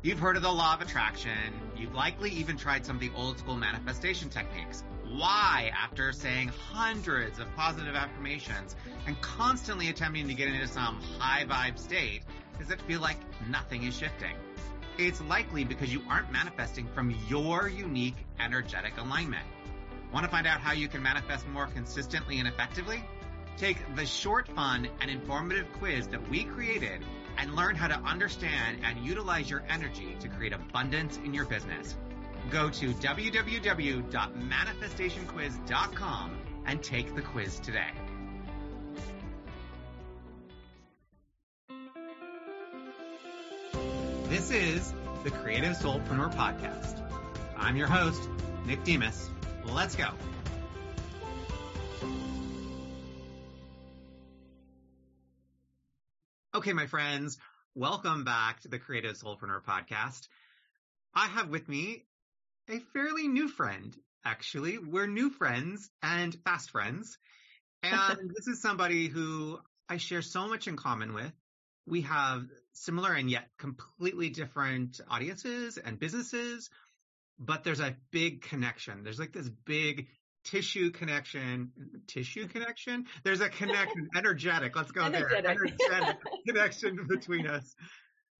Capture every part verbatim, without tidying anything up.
You've heard of the law of attraction. You've likely even tried some of the old school manifestation techniques. Why, after saying hundreds of positive affirmations and constantly attempting to get into some high vibe state, does it feel like nothing is shifting? It's likely because you aren't manifesting from your unique energetic alignment. Want to find out how you can manifest more consistently and effectively? Take the short, fun, and informative quiz that we created and learn how to understand and utilize your energy to create abundance in your business. Go to w w w dot manifestation quiz dot com and take the quiz today. This is the Creative Soulpreneur Podcast. I'm your host, Nick Demas. Let's go. Okay, my friends, welcome back to the Creative Soulpreneur Podcast. I have with me a fairly new friend, actually. We're new friends and fast friends. And this is somebody who I share so much in common with. We have similar and yet completely different audiences and businesses, but there's a big connection. There's like this big tissue connection, tissue connection. There's a connection, energetic. Let's go energetic. there. Energetic connection between us.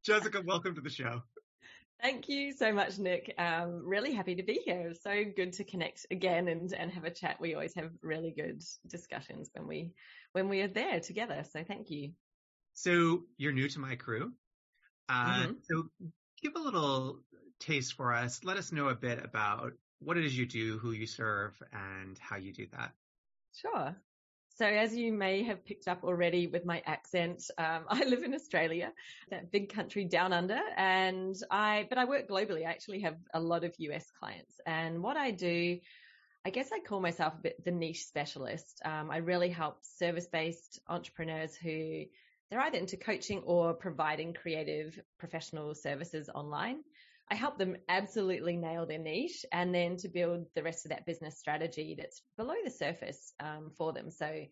Jessica, welcome to the show. Thank you so much, Nick. Um, really happy to be here. It's so good to connect again and, and have a chat. We always have really good discussions when we, when we are there together. So thank you. So you're new to my crew. Uh, mm-hmm. So give a little taste for us. Let us know a bit about what it is you do, who you serve, and how you do that. Sure. So as you may have picked up already with my accent, um, I live in Australia, that big country down under, and I, but I work globally. I actually have a lot of U S clients, and what I do, I guess I call myself a bit the niche specialist. Um, I really help service-based entrepreneurs who they're either into coaching or providing creative professional services online. I help them absolutely nail their niche and then to build the rest of that business strategy that's below the surface um, for them. So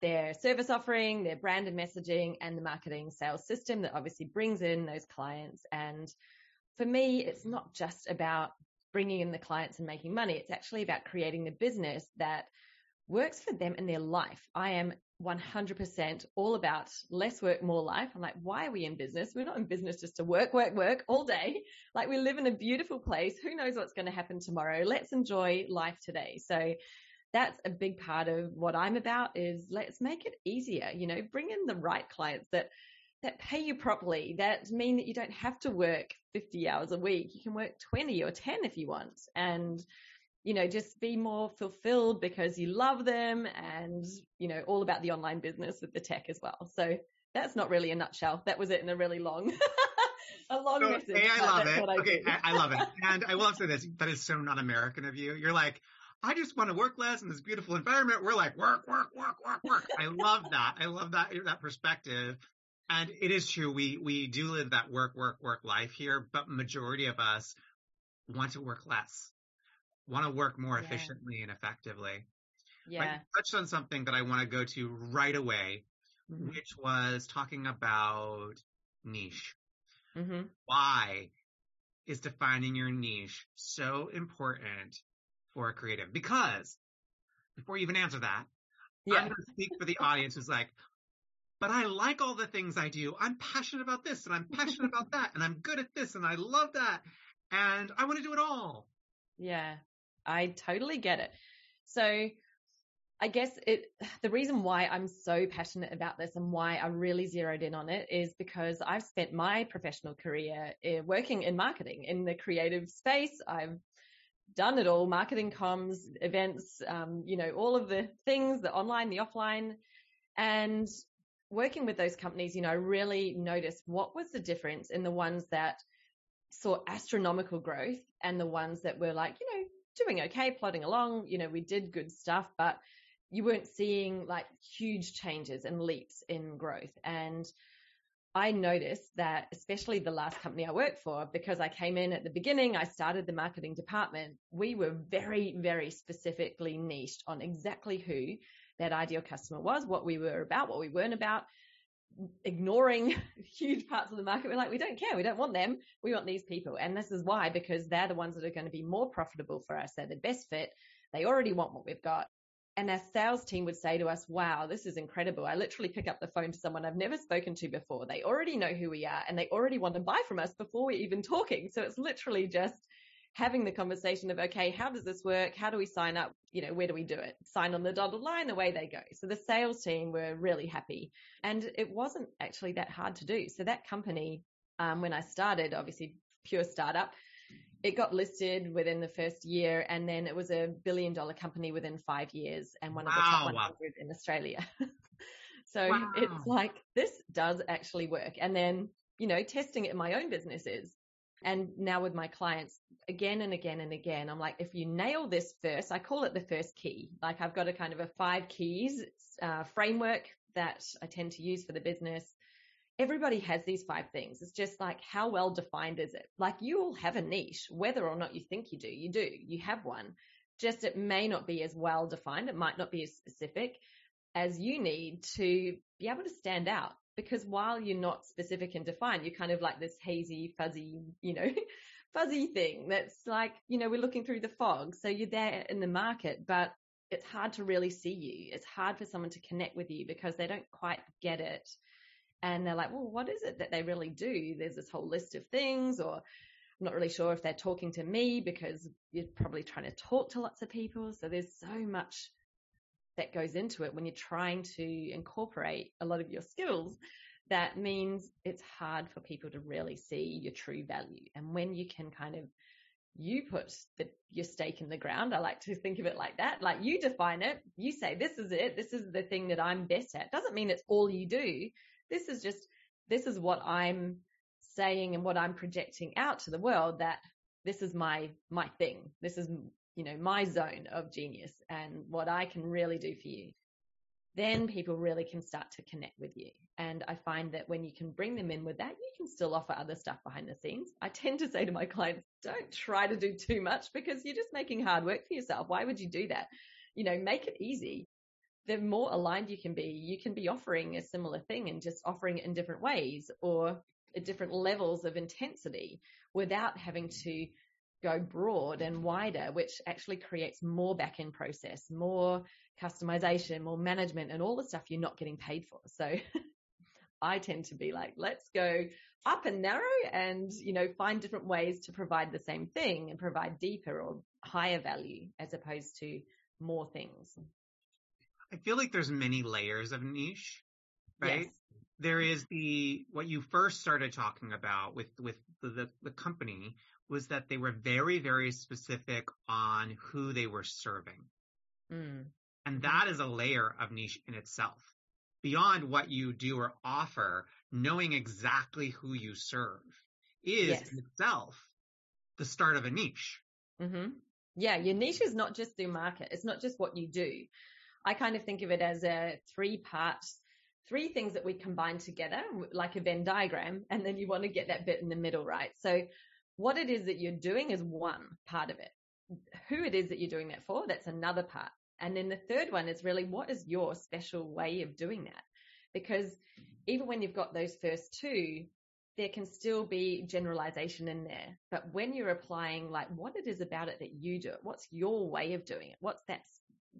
their service offering, their brand and messaging, and the marketing sales system that obviously brings in those clients. And for me, it's not just about bringing in the clients and making money. It's actually about creating the business that works for them in their life. I am one hundred percent all about less work, more life. I'm like, why are we in business? We're not in business just to work, work, work all day. Like, we live in a beautiful place. Who knows what's going to happen tomorrow? Let's enjoy life today. So that's a big part of what I'm about, is let's make it easier. You know, bring in the right clients that that pay you properly, that mean that you don't have to work fifty hours a week. You can work twenty or ten if you want. And you know, just be more fulfilled because you love them, and, you know, all about the online business with the tech as well. So that's not really a nutshell. That was it in a really long, a long so, message. Hey, I love it. I okay, I, I love it. And I will say this, that is so not American of you. You're like, I just want to work less in this beautiful environment. We're like, work, work, work, work, work. I love that. I love that, that perspective. And it is true. We, we do live that work, work, work life here, but majority of us want to work less. Want to work more efficiently yeah. and effectively. Yeah. I touched on something that I want to go to right away, mm-hmm. which was talking about niche. Mm-hmm. Why is defining your niche so important for a creative? Because before you even answer that, yeah. I'm going to speak for the audience who's like, but I like all the things I do. I'm passionate about this, and I'm passionate about that, and I'm good at this, and I love that, and I want to do it all. Yeah. I totally get it. So I guess it, the reason why I'm so passionate about this and why I really zeroed in on it is because I've spent my professional career working in marketing in the creative space. I've done it all, marketing, comms, events, um, you know, all of the things, the online, the offline, and working with those companies, you know, I really noticed what was the difference in the ones that saw astronomical growth and the ones that were like, you know, doing okay, plodding along, you know, we did good stuff, but you weren't seeing like huge changes and leaps in growth. And I noticed that, especially the last company I worked for, because I came in at the beginning, I started the marketing department, we were very, very specifically niched on exactly who that ideal customer was, what we were about, what we weren't about. ignoring huge parts of the market. We're like, we don't care. We don't want them. We want these people. And this is why, because they're the ones that are going to be more profitable for us. They're the best fit. They already want what we've got. And our sales team would say to us, wow, this is incredible. I literally pick up the phone to someone I've never spoken to before. They already know who we are and they already want to buy from us before we're even talking. So it's literally just having the conversation of, okay, how does this work? How do we sign up? You know, where do we do it? Sign on the dotted line, away they go. So the sales team were really happy. And it wasn't actually that hard to do. So that company, um, when I started, obviously pure startup, it got listed within the first year, and then it was a billion dollar company within five years and one of the wow. top one hundred in Australia. So wow. it's like, this does actually work. And then, you know, testing it in my own businesses and now with my clients again and again and again, I'm like, if you nail this first, I call it the first key. Like I've got a kind of a five keys uh, framework that I tend to use for the business. Everybody has these five things. It's just like, how well defined is it? Like you all have a niche, whether or not you think you do, you do, you have one. Just it may not be as well defined. It might not be as specific as you need to be able to stand out, because while you're not specific and defined, you're kind of like this hazy, fuzzy, you know, fuzzy thing that's like, you know, we're looking through the fog. So you're there in the market, but it's hard to really see you. It's hard for someone to connect with you because they don't quite get it. And they're like, well, what is it that they really do? There's this whole list of things, or I'm not really sure if they're talking to me because you're probably trying to talk to lots of people. So there's so much that goes into it when you're trying to incorporate a lot of your skills. That means it's hard for people to really see your true value. And when you can kind of, you put the, your stake in the ground. I like to think of it like that. Like you define it. You say, this is it. This is the thing that I'm best at. Doesn't mean it's all you do. This is just, this is what I'm saying and what I'm projecting out to the world, that this is my, my thing. This is, you know, my zone of genius and what I can really do for you. Then people really can start to connect with you. And I find that when you can bring them in with that, you can still offer other stuff behind the scenes. I tend to say to my clients, don't try to do too much because you're just making hard work for yourself. Why would you do that? You know, make it easy. The more aligned you can be, you can be offering a similar thing and just offering it in different ways or at different levels of intensity without having to go broad and wider, which actually creates more back-end process, more customization, more management, and all the stuff you're not getting paid for. So I tend to be like, let's go up and narrow and, you know, find different ways to provide the same thing and provide deeper or higher value as opposed to more things. I feel like there's many layers of niche, right? Yes. There is the, what you first started talking about with, with the, the company was that they were very, very specific on who they were serving. Mm. And that is a layer of niche in itself. Beyond what you do or offer, knowing exactly who you serve is yes. in itself the start of a niche. Mm-hmm. Yeah. Your niche is not just the market. It's not just what you do. I kind of think of it as a three part, three things that we combine together, like a Venn diagram, and then you want to get that bit in the middle, right? So what it is that you're doing is one part of it. Who it is that you're doing that for, that's another part. And then the third one is really, what is your special way of doing that? Because even when you've got those first two, there can still be generalization in there. But when you're applying, like, what it is about it that you do it, what's your way of doing it? What's that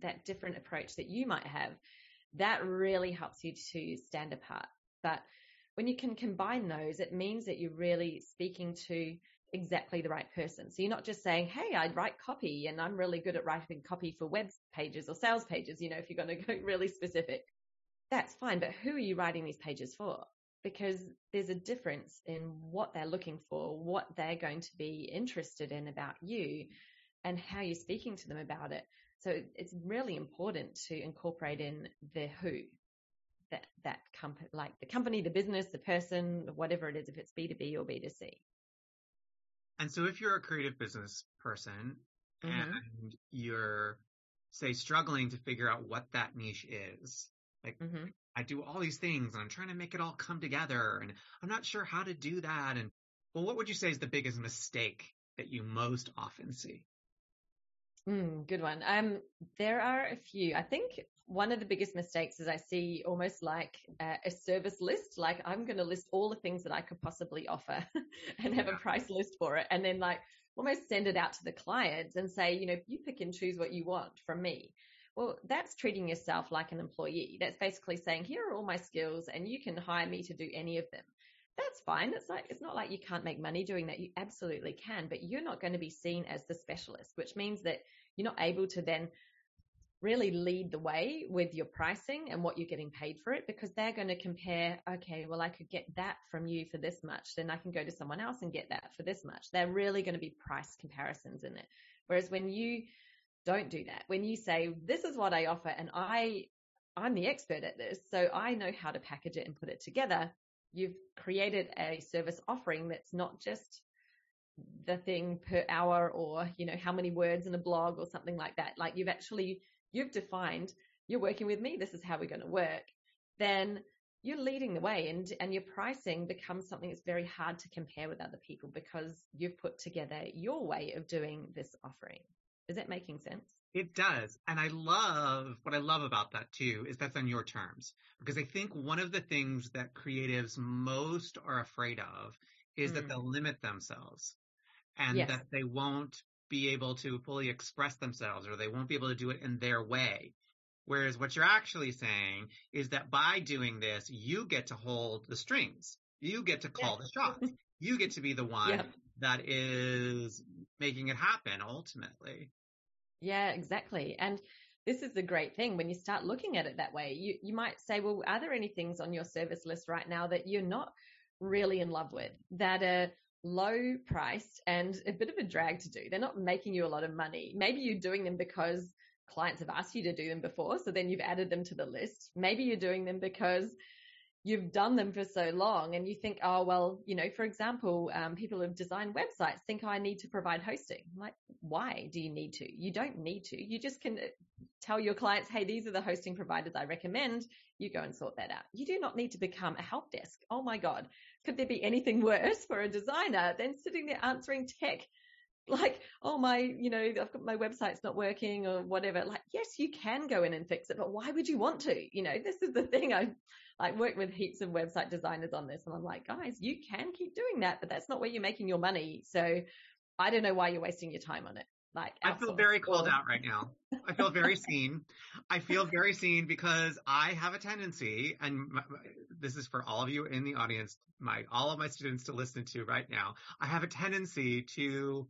that different approach that you might have, that really helps you to stand apart. But when you can combine those, it means that you're really speaking to exactly the right person. So you're not just saying, hey, I write copy and I'm really good at writing copy for web pages or sales pages. You know, if you're going to go really specific, that's fine. But who are you writing these pages for? Because there's a difference in what they're looking for, what they're going to be interested in about you and how you're speaking to them about it. So it's really important to incorporate in the who, that, that company, like the company, the business, the person, whatever it is, if it's B to B or B to C. And so if you're a creative business person mm-hmm. and you're, say, struggling to figure out what that niche is, like mm-hmm. I do all these things and I'm trying to make it all come together and I'm not sure how to do that. And well, what would you say is the biggest mistake that you most often see? Mm, good one. Um, there are a few. I think one of the biggest mistakes is I see almost like uh, a service list, like I'm going to list all the things that I could possibly offer and have a price list for it. And then like almost send it out to the clients and say, you know, you pick and choose what you want from me. Well, that's treating yourself like an employee. That's basically saying, here are all my skills and you can hire me to do any of them. That's fine. It's like, it's not like you can't make money doing that. You absolutely can, but you're not going to be seen as the specialist, which means that you're not able to then really lead the way with your pricing and what you're getting paid for it, because they're going to compare, okay, well, I could get that from you for this much. Then I can go to someone else and get that for this much. They're really going to be price comparisons in it. Whereas when you don't do that, when you say, this is what I offer and I, I'm the expert at this, so I know how to package it and put it together, you've created a service offering that's not just the thing per hour or, you know, how many words in a blog or something like that. Like you've actually, you've defined, you're working with me, this is how we're going to work. Then you're leading the way, and, and your pricing becomes something that's very hard to compare with other people because you've put together your way of doing this offering. Is that making sense? It does. And I love, what I love about that too is that's on your terms, because I think one of the things that creatives most are afraid of is mm. that they'll limit themselves and yes. that they won't be able to fully express themselves, or they won't be able to do it in their way. Whereas what you're actually saying is that by doing this, you get to hold the strings. You get to call yes. the shots. You get to be the one yep. that is making it happen ultimately. Yeah, exactly. And this is the great thing. When you start looking at it that way, you, you might say, well, are there any things on your service list right now that you're not really in love with, that are low priced and a bit of a drag to do? They're not making you a lot of money. Maybe you're doing them because clients have asked you to do them before, so then you've added them to the list. Maybe you're doing them because you've done them for so long and you think, oh, well, you know, for example, um, people who've designed websites think, oh, I need to provide hosting. I'm like, why do you need to? You don't need to. You just can tell your clients, hey, these are the hosting providers I recommend. You go and sort that out. You do not need to become a help desk. Oh my God. Could there be anything worse for a designer than sitting there answering tech? Like, oh, my, you know, I've got my website's not working or whatever. Like, yes, you can go in and fix it, but why would you want to? You know, this is the thing. I like work with heaps of website designers on this, and I'm like, guys, you can keep doing that, but that's not where you're making your money. So I don't know why you're wasting your time on it. Like, I feel very called out right now. I feel very seen. I feel very seen because I have a tendency, and my, this is for all of you in the audience, my all of my students to listen to right now. I have a tendency to,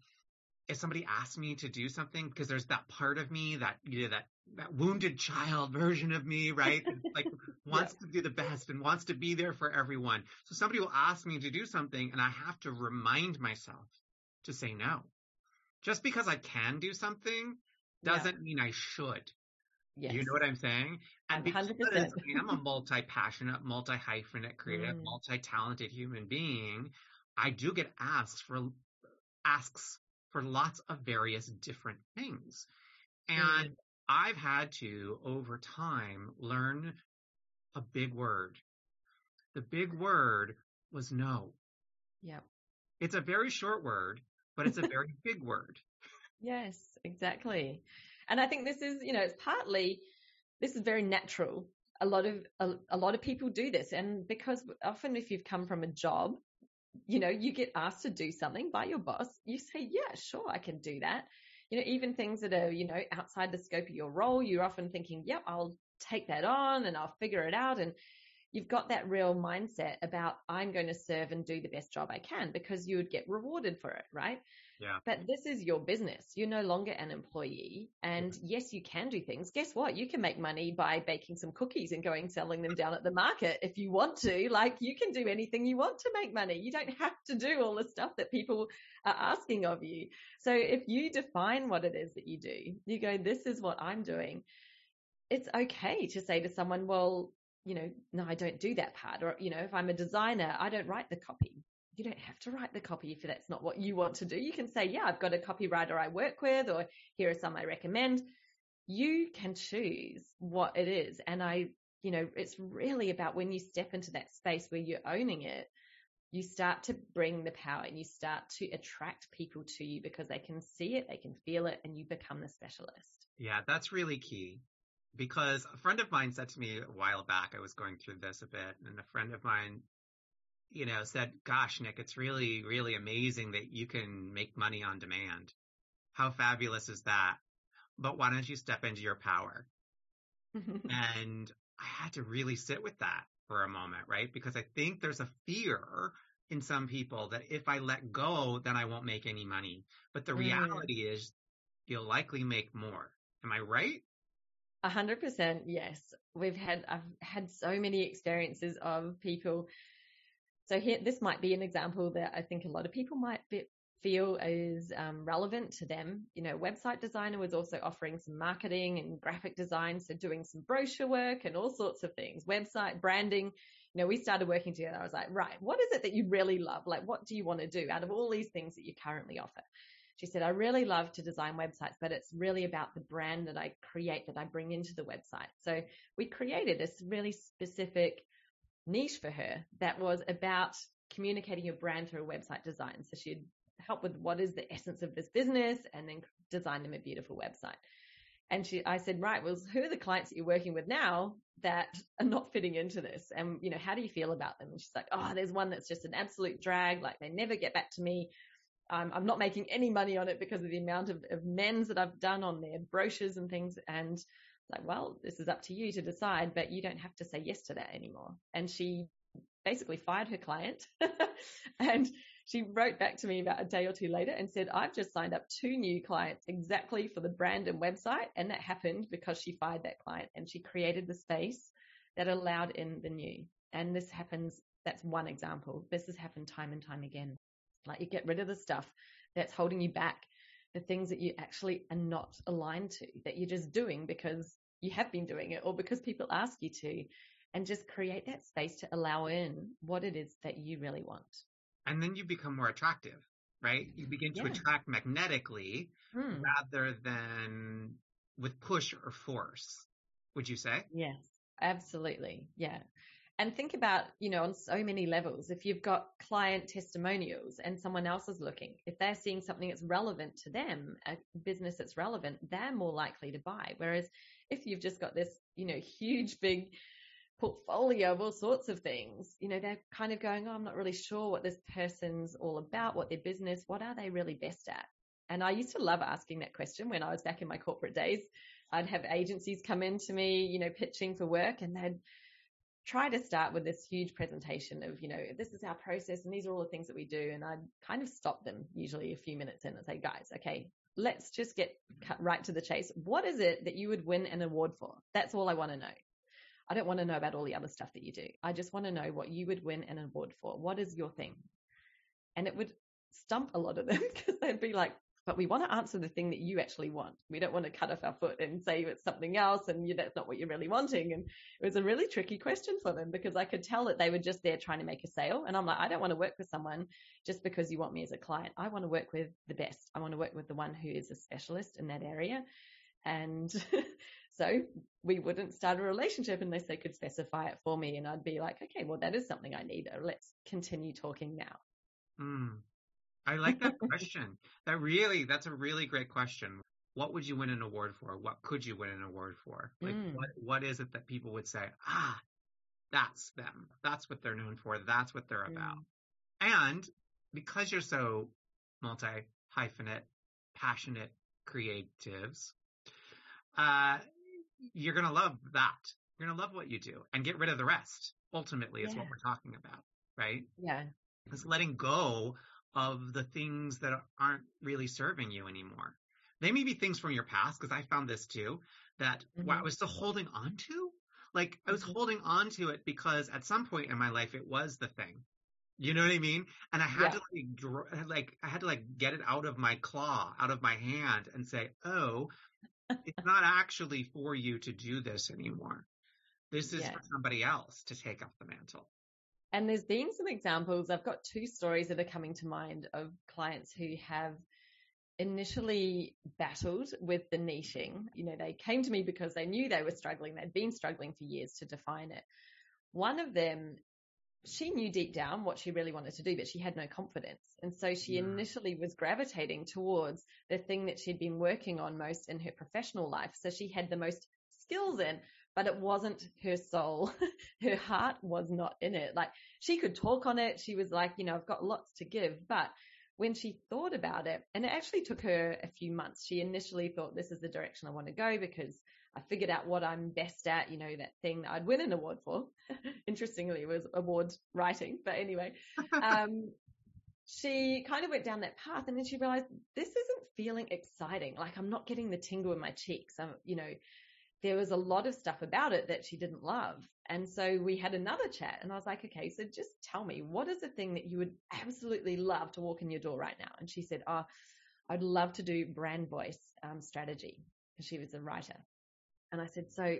if somebody asks me to do something, because there's that part of me that, you know, that, that wounded child version of me, right? Like wants yeah. to do the best and wants to be there for everyone. So somebody will ask me to do something and I have to remind myself to say no. Just because I can do something doesn't yeah. mean I should. Yes. You know what I'm saying? And because I am a multi-passionate, multi-hyphenate, creative, mm. multi-talented human being, I do get asked for asks for lots of various different things. And mm. I've had to, over time, learn a big word. The big word was no. Yep. It's a very short word, but it's a very big word. Yes, exactly. And I think this is, you know, it's partly, this is very natural. A lot of, a, a lot of people do this. And because often if you've come from a job, you know, you get asked to do something by your boss, you say, yeah, sure, I can do that. You know, even things that are, you know, outside the scope of your role, you're often thinking, yep, I'll take that on and I'll figure it out. And you've got that real mindset about, I'm going to serve and do the best job I can, because you would get rewarded for it, right? Yeah. But this is your business. You're no longer an employee. And yeah. yes, you can do things. Guess what? You can make money by baking some cookies and going selling them down at the market if you want to. Like, you can do anything you want to make money. You don't have to do all the stuff that people are asking of you. So if you define what it is that you do, you go, this is what I'm doing. It's okay to say to someone, well, you know, no, I don't do that part. Or, you know, if I'm a designer, I don't write the copy. You don't have to write the copy if that's not what you want to do. You can say, yeah, I've got a copywriter I work with, or here are some I recommend. You can choose what it is. And I, you know, it's really about when you step into that space where you're owning it, you start to bring the power and you start to attract people to you because they can see it, they can feel it, and you become the specialist. Yeah, that's really key. because a friend of mine said to me a while back, I was going through this a bit, and a friend of mine, you know, said, gosh, Nick, it's really, really amazing that you can make money on demand. How fabulous is that? But why don't you step into your power? And I had to really sit with that for a moment, right? Because I think there's a fear in some people that if I let go, then I won't make any money. But the reality mm. is you'll likely make more. Am I right? A hundred percent. Yes. We've had, I've had so many experiences of people. So here, this might be an example that I think a lot of people might be, feel is um, relevant to them. You know, website designer was also offering some marketing and graphic design. So doing some brochure work and all sorts of things, website branding. You know, we started working together. I was like, right, what is it that you really love? Like, what do you want to do out of all these things that you currently offer? She said, I really love to design websites, but it's really about the brand that I create, that I bring into the website. So we created this really specific niche for her that was about communicating your brand through a website design. So she'd help with what is the essence of this business and then design them a beautiful website. And she, I said, right, well, who are the clients that you're working with now that are not fitting into this? And, you know, how do you feel about them? And she's like, oh, there's one that's just an absolute drag. Like they never get back to me. Um, I'm not making any money on it because of the amount of, of men's that I've done on their brochures and things. And like, well, this is up to you to decide, but you don't have to say yes to that anymore. And she basically fired her client and she wrote back to me about a day or two later and said, I've just signed up two new clients exactly for the brand and website. And that happened because she fired that client and she created the space that allowed in the new. And this happens. That's one example. This has happened time and time again. Like you get rid of the stuff that's holding you back, the things that you actually are not aligned to, that you're just doing because you have been doing it or because people ask you to, and just create that space to allow in what it is that you really want. And then you become more attractive, right? You begin to yeah. attract magnetically hmm. rather than with push or force, would you say? Yes, absolutely. Yeah. And think about, you know, on so many levels, if you've got client testimonials and someone else is looking, if they're seeing something that's relevant to them, a business that's relevant, they're more likely to buy. Whereas if you've just got this, you know, huge, big portfolio of all sorts of things, you know, they're kind of going, oh, I'm not really sure what this person's all about, what their business, what are they really best at? And I used to love asking that question when I was back in my corporate days. I'd have agencies come in to me, you know, pitching for work, and they'd try to start with this huge presentation of, you know, this is our process and these are all the things that we do. And I'd kind of stop them usually a few minutes in and say, guys, okay, let's just get cut right to the chase. What is it that you would win an award for? That's all I want to know. I don't want to know about all the other stuff that you do. I just want to know what you would win an award for. What is your thing? And it would stump a lot of them because they'd be like, but we want to answer the thing that you actually want. We don't want to cut off our foot and say it's something else and you, that's not what you're really wanting. And it was a really tricky question for them because I could tell that they were just there trying to make a sale. And I'm like, I don't want to work with someone just because you want me as a client. I want to work with the best. I want to work with the one who is a specialist in that area. And so we wouldn't start a relationship unless they could specify it for me. And I'd be like, okay, well, that is something I need. Let's continue talking now. Mm. I like that question. That really, that's a really great question. What would you win an award for? What could you win an award for? Like, mm. what, what is it that people would say, ah, that's them. That's what they're known for. That's what they're about. Mm. And because you're so multi-hyphenate, passionate creatives, uh, you're going to love that. You're going to love what you do and get rid of the rest. Ultimately is yeah. what we're talking about, right? Yeah. It's letting go of the things that aren't really serving you anymore. They may be things from your past, because I found this too, that mm-hmm. wow, I was still holding on to. Like I was holding on to it because at some point in my life, it was the thing. You know what I mean? And I had yeah. to like, dr- like, I had to like get it out of my claw, out of my hand and say, oh, it's not actually for you to do this anymore. This is yeah. for somebody else to take up the mantle. And there's been some examples. I've got two stories that are coming to mind of clients who have initially battled with the niching. You know, they came to me because they knew they were struggling. They'd been struggling for years to define it. One of them, she knew deep down what she really wanted to do, but she had no confidence. And so she yeah. initially was gravitating towards the thing that she'd been working on most in her professional life. So she had the most skills in, but it wasn't her soul. Her heart was not in it. Like, she could talk on it. She was like, you know, I've got lots to give. But when she thought about it, and it actually took her a few months, she initially thought, this is the direction I want to go because I figured out what I'm best at, you know, that thing that I'd win an award for. Interestingly, it was award writing. But anyway, um, she kind of went down that path, and then she realized, this isn't feeling exciting. Like, I'm not getting the tingle in my cheeks. I'm, you know, there was a lot of stuff about it that she didn't love. And so we had another chat, and I was like, okay, so just tell me, what is the thing that you would absolutely love to walk in your door right now? And she said, oh, I'd love to do brand voice um, strategy, because she was a writer. And I said, so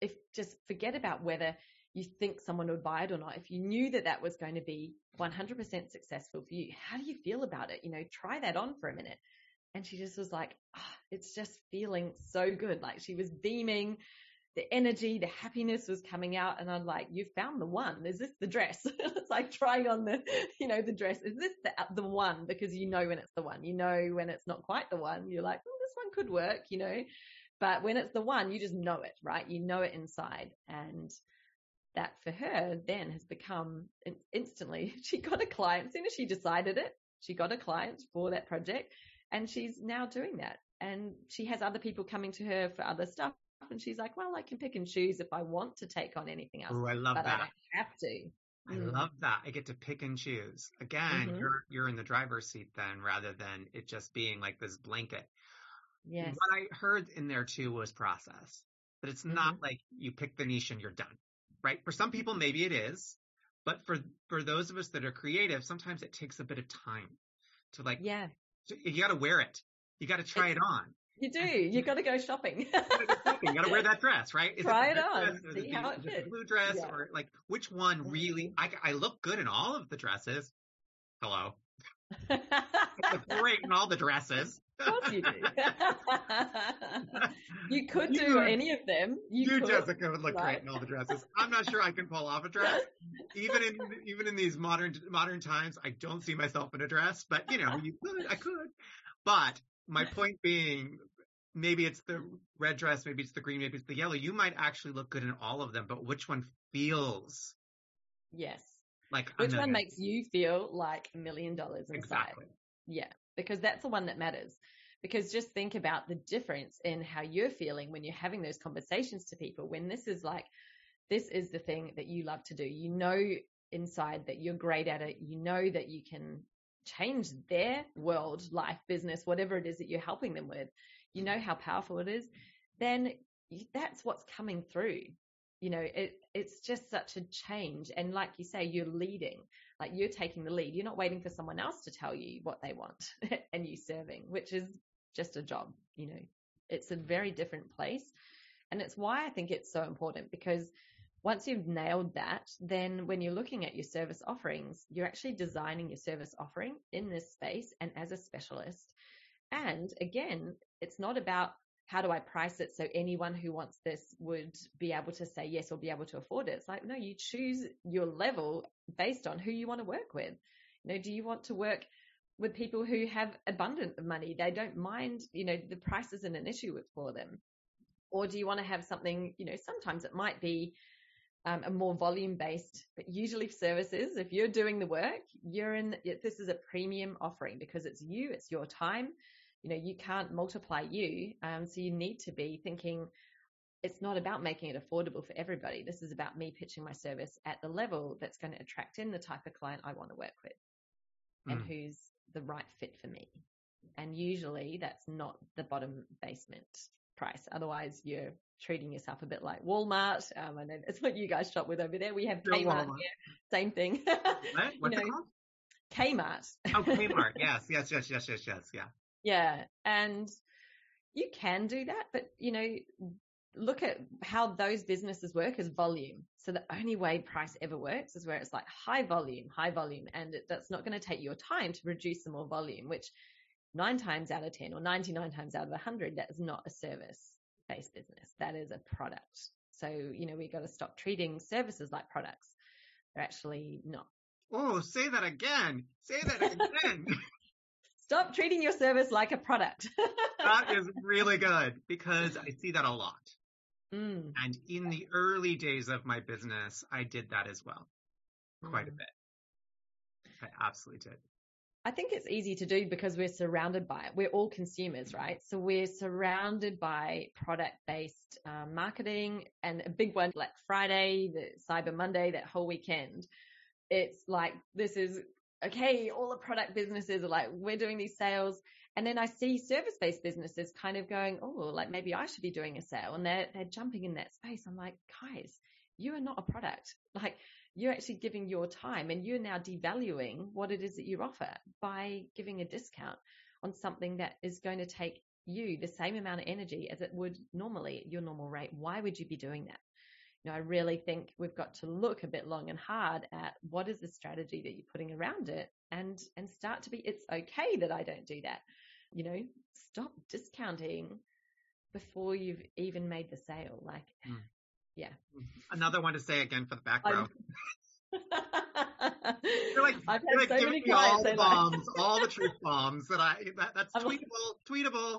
if just forget about whether you think someone would buy it or not, if you knew that that was going to be one hundred percent successful for you, how do you feel about it? You know, try that on for a minute. And she just was like, oh, it's just feeling so good. Like, she was beaming, the energy, the happiness was coming out. And I'm like, you found the one. Is this the dress? It's like trying on the, you know, the dress. Is this the, the one? Because you know when it's the one, you know, when it's not quite the one, you're like, oh, this one could work, you know, but when it's the one, you just know it, right? You know it inside. And that for her then has become instantly, she got a client. As soon as she decided it, she got a client for that project. And she's now doing that. And she has other people coming to her for other stuff. And she's like, well, I can pick and choose if I want to take on anything else. Oh, I love but that. I don't have to. I mm. love that. I get to pick and choose. Again, mm-hmm. you're you're in the driver's seat then, rather than it just being like this blanket. Yes. What I heard in there too was process. But it's mm-hmm. not like you pick the niche and you're done, right? For some people, maybe it is. But for, for those of us that are creative, sometimes it takes a bit of time to like, yeah. You got to wear it. You got to try it on. You do. You got to go shopping. You got to wear that dress, right? Is try it, it on. Dress, see how it fits. Blue dress, yeah. Or like, which one really? I, I look good in all of the dresses. Hello. I look great in all the dresses. Of course you do. You could do you, any of them. You, you could, Jessica, would look right. great in all the dresses. I'm not sure I can pull off a dress. Even in even in these modern modern times, I don't see myself in a dress. But you know, you could. I could. But my point being, maybe it's the red dress, maybe it's the green, maybe it's the yellow. You might actually look good in all of them, but which one feels? Yes. Like which one makes you feel like a million dollars inside? Exactly. Yeah. Because that's the one that matters. Because just think about the difference in how you're feeling when you're having those conversations to people, when this is like, this is the thing that you love to do. You know inside that you're great at it. You know that you can change their world, life, business, whatever it is that you're helping them with. You know how powerful it is. Then that's what's coming through. You know, it, it's just such a change. And like you say, you're leading, like you're taking the lead. You're not waiting for someone else to tell you what they want and you serving, which is just a job. You know, it's a very different place. And it's why I think it's so important, because once you've nailed that, then when you're looking at your service offerings, you're actually designing your service offering in this space and as a specialist. And again, it's not about, how do I price it so anyone who wants this would be able to say yes or be able to afford it? It's like, no, you choose your level based on who you want to work with. You know, do you want to work with people who have abundant money? They don't mind, you know, the price isn't an issue for them. Or do you want to have something, you know, sometimes it might be um, a more volume based, but usually services, if you're doing the work, you're in, this is a premium offering because it's you, it's your time. You know, you can't multiply you. Um, so you need to be thinking, it's not about making it affordable for everybody. This is about me pitching my service at the level that's going to attract in the type of client I want to work with and mm. who's the right fit for me. And usually that's not the bottom basement price. Otherwise you're treating yourself a bit like Walmart. Um, I know that's what you guys shop with over there. We have Kmart here. Same thing. What? What's you know, it called? Kmart. Oh, Kmart. Yes, yes, yes, yes, yes, yes. Yeah. Yeah. And you can do that, but you know, look at how those businesses work is volume. So the only way price ever works is where it's like high volume, high volume. And it, that's not going to take your time to produce some more volume, which nine times out of ten or ninety-nine times out of a hundred, that is not a service based business. That is a product. So, you know, we got to stop treating services like products. They're actually not. Oh, say that again. Say that again. Stop treating your service like a product. That is really good because I see that a lot. Mm. And in the early days of my business, I did that as well. Quite mm. a bit. I absolutely did. I think it's easy to do because we're surrounded by it. We're all consumers, right? So we're surrounded by product-based uh, marketing, and a big one, Black Friday, the Cyber Monday, that whole weekend. It's like, this is, okay, all the product businesses are like, we're doing these sales. And then I see service-based businesses kind of going, oh, like maybe I should be doing a sale. And they're, they're jumping in that space. I'm like, guys, you are not a product. Like, you're actually giving your time, and you're now devaluing what it is that you offer by giving a discount on something that is going to take you the same amount of energy as it would normally, your normal rate. Why would you be doing that? You know, I really think we've got to look a bit long and hard at what is the strategy that you're putting around it, and, and start to be, it's okay that I don't do that. You know, stop discounting before you've even made the sale. Like, mm. Yeah. Another one to say again for the back row. You're like, I've you're had like so giving many me all the bombs, like... all the truth bombs that I, that, that's I'm tweetable,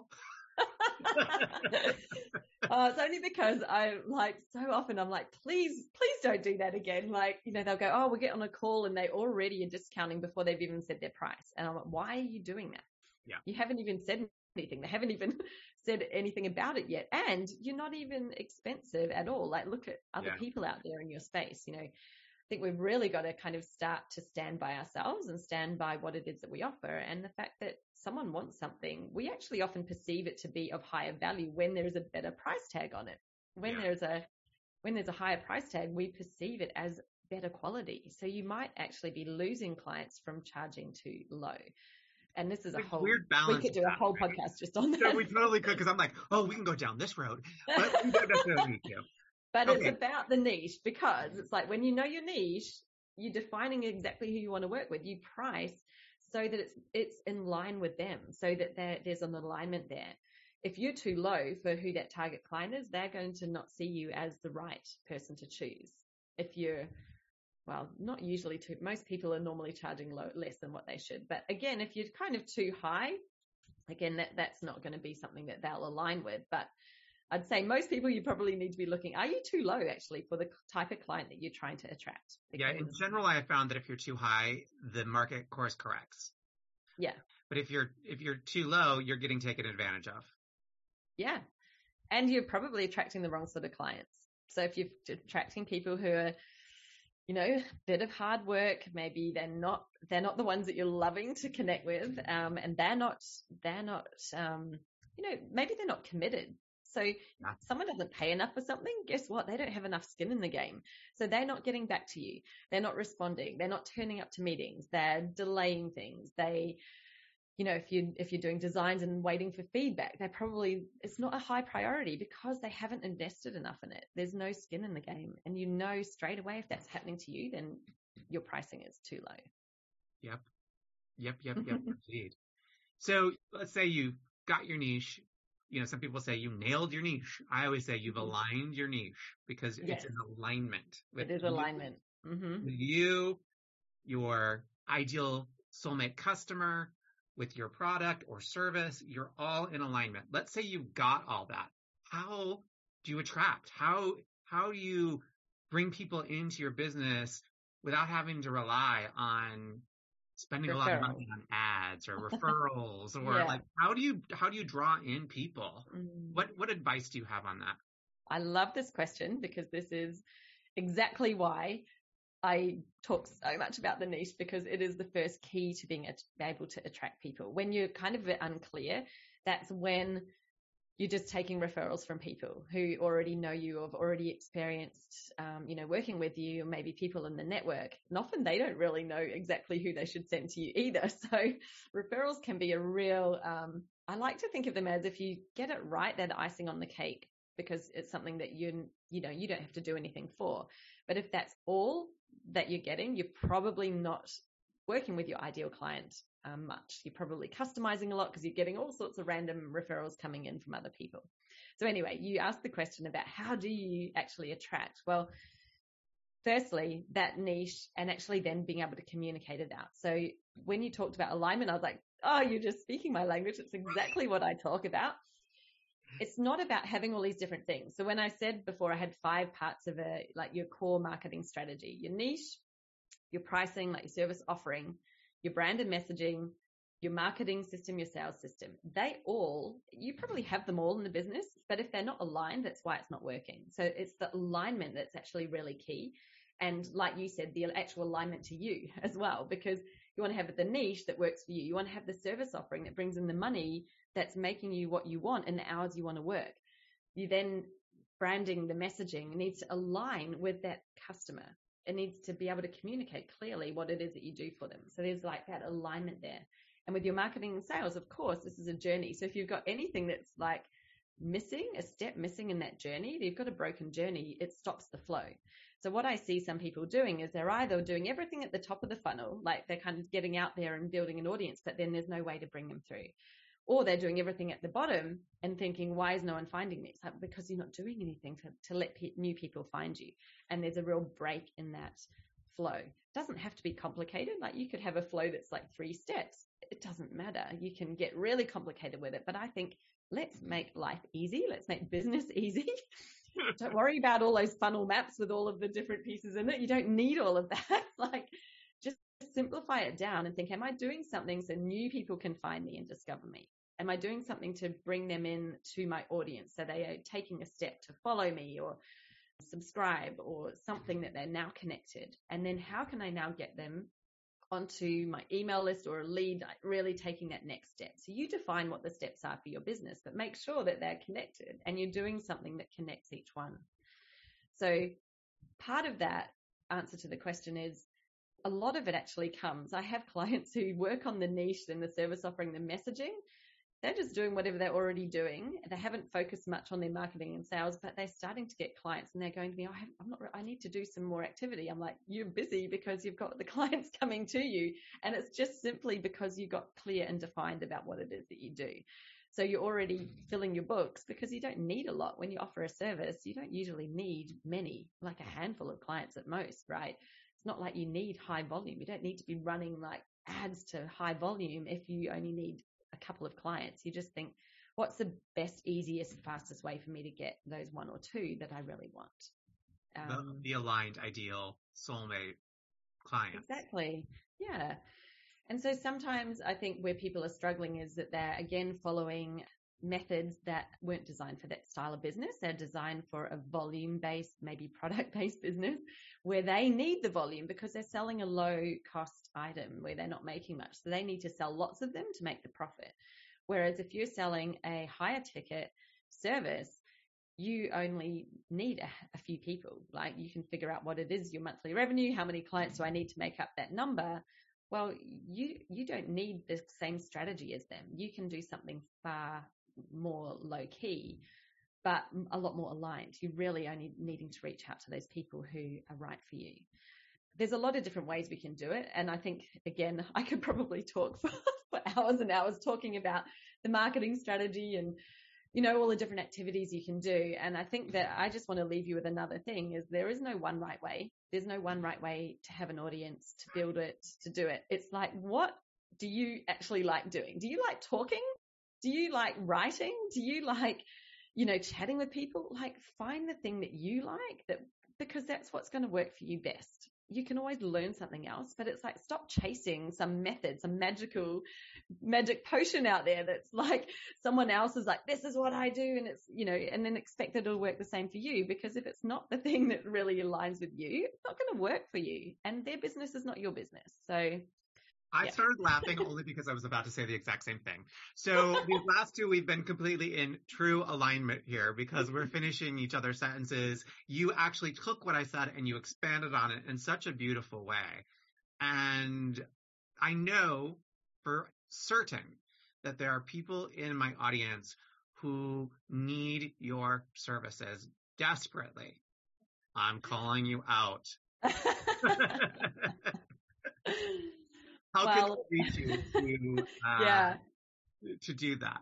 like... tweetable. uh, it's only because I like so often I'm like, please, please don't do that again. Like, you know, they'll go, oh, we'll get on a call, and they already are discounting before they've even said their price. And I'm like, why are you doing that? Yeah. You haven't even said anything. They haven't even said anything about it yet. And you're not even expensive at all. Like, look at other yeah. people out there in your space. You know, I think we've really got to kind of start to stand by ourselves and stand by what it is that we offer. And the fact that someone wants something, we actually often perceive it to be of higher value when there is a better price tag on it. When yeah. there's a, when there's a higher price tag, we perceive it as better quality. So you might actually be losing clients from charging too low. And this is a whole weird balance. We could do a whole right? podcast just on that. Yeah, we totally could, because I'm like, oh, we can go down this road, but we don't necessarily need to. But okay. It's about the niche, because it's like, when you know your niche, you're defining exactly who you want to work with. You price so that it's it's in line with them, so that there, there's an alignment there. If you're too low for who that target client is, they're going to not see you as the right person to choose. If you're Well, not usually too. Most people are normally charging low, less than what they should. But again, if you're kind of too high, again, that, that's not going to be something that they'll align with. But I'd say most people, you probably need to be looking, are you too low actually for the type of client that you're trying to attract? Because yeah, in general, I have found that if you're too high, the market course corrects. Yeah. But if you're if you're too low, you're getting taken advantage of. Yeah. And you're probably attracting the wrong sort of clients. So if you're attracting people who are, you know, a bit of hard work, maybe they're not, they're not the ones that you're loving to connect with. Um, and they're not, they're not, um, you know, maybe they're not committed. So yeah. someone doesn't pay enough for something. Guess what? They don't have enough skin in the game. So they're not getting back to you. They're not responding. They're not turning up to meetings. They're delaying things. They, you know, if you, if you're doing designs and waiting for feedback, they're probably, it's not a high priority because they haven't invested enough in it. There's no skin in the game. And you know straight away, if that's happening to you, then your pricing is too low. Yep. Yep. Yep. Yep. Indeed. So let's say you've got your niche. You know, some people say you nailed your niche. I always say you've aligned your niche, because yes. it's an alignment. With it is alignment. You, mm-hmm. with you, your ideal soulmate customer, with your product or service, you're all in alignment. Let's say you've got all that. How do you attract? How how do you bring people into your business without having to rely on spending Referral. a lot of money on ads or referrals or yeah. like how do you how do you draw in people? Mm. What what advice do you have on that? I love this question, because this is exactly why I talk so much about the niche, because it is the first key to being able to attract people. When you're kind of unclear, that's when you're just taking referrals from people who already know you or have already experienced, um, you know, working with you, or maybe people in the network. And often they don't really know exactly who they should send to you either. So referrals can be a real, um, I like to think of them as, if you get it right, they're the icing on the cake, because it's something that you, you know, you don't have to do anything for. But if that's all that you're getting, you're probably not working with your ideal client um, much. You're probably customizing a lot, because you're getting all sorts of random referrals coming in from other people. So anyway, you asked the question about how do you actually attract? Well, firstly, that niche, and actually then being able to communicate it out. So when you talked about alignment, I was like, oh, you're just speaking my language. It's exactly what I talk about. it's not about having all these different things. So when I said before, I had five parts of a, like your core marketing strategy, your niche, your pricing, like your service offering, your brand and messaging, your marketing system, your sales system. They all, you probably have them all in the business, but if they're not aligned, that's why it's not working. So it's the alignment that's actually really key. And like you said, the actual alignment to you as well, because you want to have the niche that works for you. You want to have the service offering that brings in the money that's making you what you want and the hours you want to work. You then, branding, the messaging needs to align with that customer. It needs to be able to communicate clearly what it is that you do for them. So there's like that alignment there. And with your marketing and sales, of course, this is a journey. So if you've got anything that's like missing, a step missing in that journey, you've got a broken journey, it stops the flow. So what I see some people doing is they're either doing everything at the top of the funnel, like they're kind of getting out there and building an audience, but then there's no way to bring them through. Or they're doing everything at the bottom and thinking, why is no one finding me? It's like, because you're not doing anything to, to let pe- new people find you. And there's a real break in that flow. It doesn't have to be complicated. Like you could have a flow that's like three steps. It doesn't matter. You can get really complicated with it. But I think let's make life easy. Let's make business easy. Don't worry about all those funnel maps with all of the different pieces in it. You don't need all of that. Like, just simplify it down and think, am I doing something so new people can find me and discover me? Am I doing something to bring them in to my audience? So they are taking a step to follow me or subscribe or something that they're now connected. And then how can I now get them onto my email list or a lead, really taking that next step? So you define what the steps are for your business, but make sure that they're connected and you're doing something that connects each one. So part of that answer to the question is, a lot of it actually comes, I have clients who work on the niche and the service offering, the messaging. They're just doing whatever they're already doing. They haven't focused much on their marketing and sales, but they're starting to get clients and they're going to me, oh, I'm not, I need to do some more activity. I'm like, you're busy because you've got the clients coming to you. And it's just simply because you got clear and defined about what it is that you do. So you're already filling your books because you don't need a lot. When you offer a service, you don't usually need many, like a handful of clients at most, right? It's not like you need high volume. You don't need to be running like ads to high volume if you only need a couple of clients. You just think, what's the best, easiest, fastest way for me to get those one or two that I really want? Um, the, the aligned, ideal, soulmate clients. Exactly. Yeah. And so sometimes I think where people are struggling is that they're, again, following methods that weren't designed for that style of business. They're designed for a volume-based, maybe product-based business where they need the volume because they're selling a low-cost item where they're not making much. So they need to sell lots of them to make the profit. Whereas if you're selling a higher-ticket service, you only need a, a few people. Like you can figure out what it is, your monthly revenue, how many clients do I need to make up that number? Well, you you don't need the same strategy as them. You can do something far more low key, but a lot more aligned. You're really only needing to reach out to those people who are right for you. There's a lot of different ways we can do it. And I think, again, I could probably talk for, for hours and hours talking about the marketing strategy and, you know, all the different activities you can do. And I think that I just want to leave you with another thing is there is no one right way. There's no one right way to have an audience, to build it, to do it. It's like, what do you actually like doing? Do you like talking? Do you like writing? Do you like, you know, chatting with people? Like find the thing that you like, that because that's what's going to work for you best. You can always learn something else, but it's like stop chasing some method, some magical magic potion out there that's like someone else is like, this is what I do. And it's, you know, and then expect it'll work the same for you, because if it's not the thing that really aligns with you, it's not going to work for you. And their business is not your business. So I yeah. started laughing only because I was about to say the exact same thing. So these last two, we've been completely in true alignment here because we're finishing each other's sentences. You actually took what I said and you expanded on it in such a beautiful way. And I know for certain that there are people in my audience who need your services desperately. I'm calling you out. How well, can we reach you to, uh, yeah. to do that?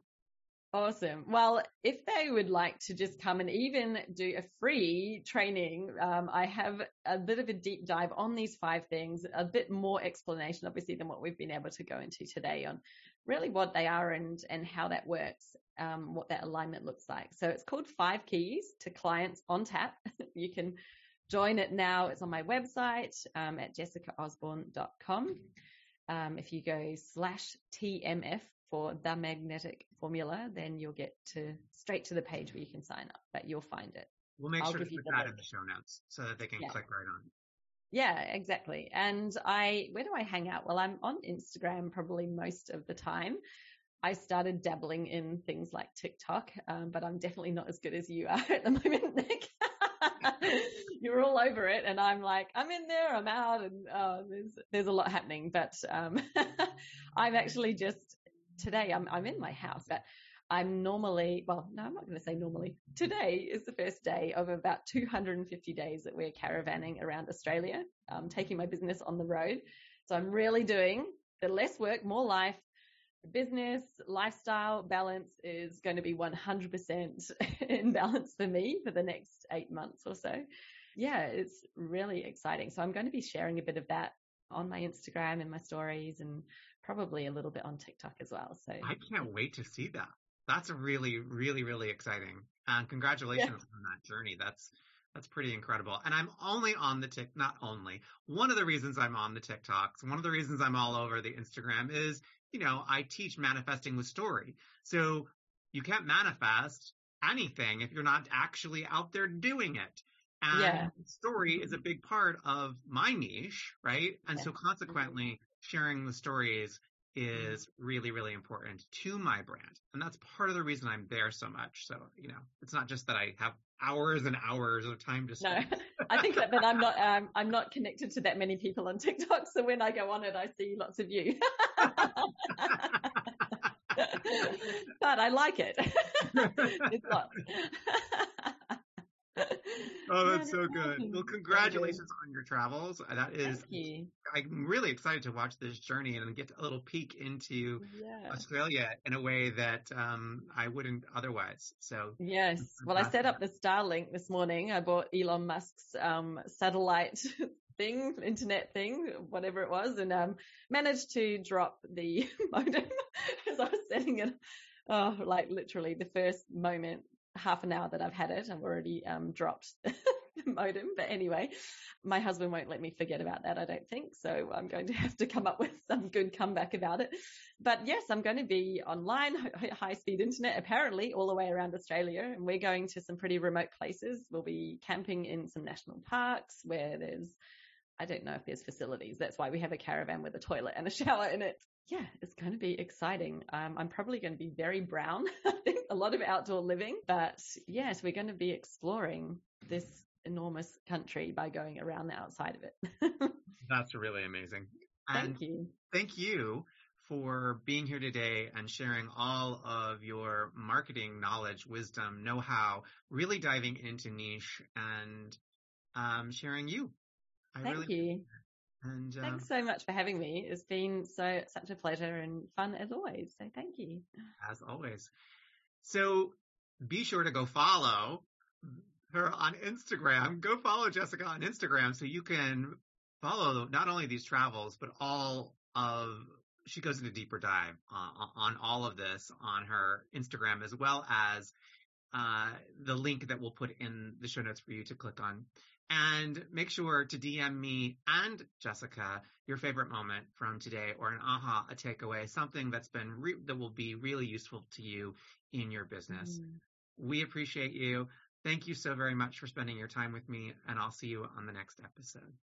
Awesome. Well, if they would like to just come and even do a free training, um, I have a bit of a deep dive on these five things, a bit more explanation, obviously, than what we've been able to go into today on really what they are and, and how that works, um, what that alignment looks like. So it's called Five Keys to Clients on Tap. You can join it now. It's on my website um, at jessica osborn dot com. Um, if you go slash T M F for The Magnetic Formula, then you'll get to straight to the page where you can sign up, but you'll find it. We'll make I'll sure to put that link in the show notes so that they can yeah. click right on it. Yeah, exactly. And I, where do I hang out? Well, I'm on Instagram probably most of the time. I started dabbling in things like TikTok, um, but I'm definitely not as good as you are at the moment, Nick. You're all over it. And I'm like, I'm in there, I'm out, and uh, there's, there's a lot happening, but um, I'm actually just today, I'm, I'm in my house, but I'm normally, well, no, I'm not going to say normally. Today is the first day of about two hundred fifty days that we're caravanning around Australia, um, taking my business on the road. So I'm really doing the less work, more life. The business lifestyle balance is going to be one hundred percent in balance for me for the next eight months or so. Yeah, it's really exciting. So I'm going to be sharing a bit of that on my Instagram and my stories, and probably a little bit on TikTok as well. So I can't wait to see that. That's really, really, really exciting. And um, congratulations yeah. on that journey. That's, that's pretty incredible. And I'm only on the tick, not only one of the reasons I'm on the TikToks. One of the reasons I'm all over the Instagram is, you know, I teach manifesting with story. So you can't manifest anything if you're not actually out there doing it. And yeah. story is a big part of my niche, right? And yeah. so consequently sharing the stories is really, really important to my brand. And that's part of the reason I'm there so much. So, you know, it's not just that I have hours and hours of time to spend. No, I think that, that I'm not, um, I'm not connected to that many people on TikTok. So when I go on it, I see lots of you. But I like it. It's lots. Oh, that's so good. Well, congratulations on your travels. That is, you. I'm really excited to watch this journey and get a little peek into yeah. Australia in a way that um, I wouldn't otherwise. So yes. Well, I set up the Starlink this morning. I bought Elon Musk's um, satellite thing, internet thing, whatever it was, and um, managed to drop the modem as I was setting it. Oh, like literally the first moment. Half an hour that I've had it, I've already um, dropped the modem. But anyway, my husband won't let me forget about that, I don't think. So I'm going to have to come up with some good comeback about it. But yes, I'm going to be online, high-speed internet, apparently, all the way around Australia. And we're going to some pretty remote places. We'll be camping in some national parks where there's, I don't know if there's facilities. That's why we have a caravan with a toilet and a shower in it. Yeah, it's going to be exciting. Um, I'm probably going to be very brown. I think a lot of outdoor living. But yes, we're going to be exploring this enormous country by going around the outside of it. That's really amazing. And thank you. Thank you for being here today and sharing all of your marketing knowledge, wisdom, know-how, really diving into niche and um, sharing you. I Thank really you. And, uh, Thanks so much for having me. It's been so such a pleasure and fun as always. So thank you. As always. So be sure to go follow her on Instagram. Go follow Jessica on Instagram so you can follow not only these travels, but all of, she goes into deeper dive uh, on all of this on her Instagram, as well as uh, the link that we'll put in the show notes for you to click on. And make sure to D M me and Jessica your favorite moment from today, or an aha, a takeaway, something that's been re- that will be really useful to you in your business. Mm. We appreciate you. Thank you so very much for spending your time with me, and I'll see you on the next episode.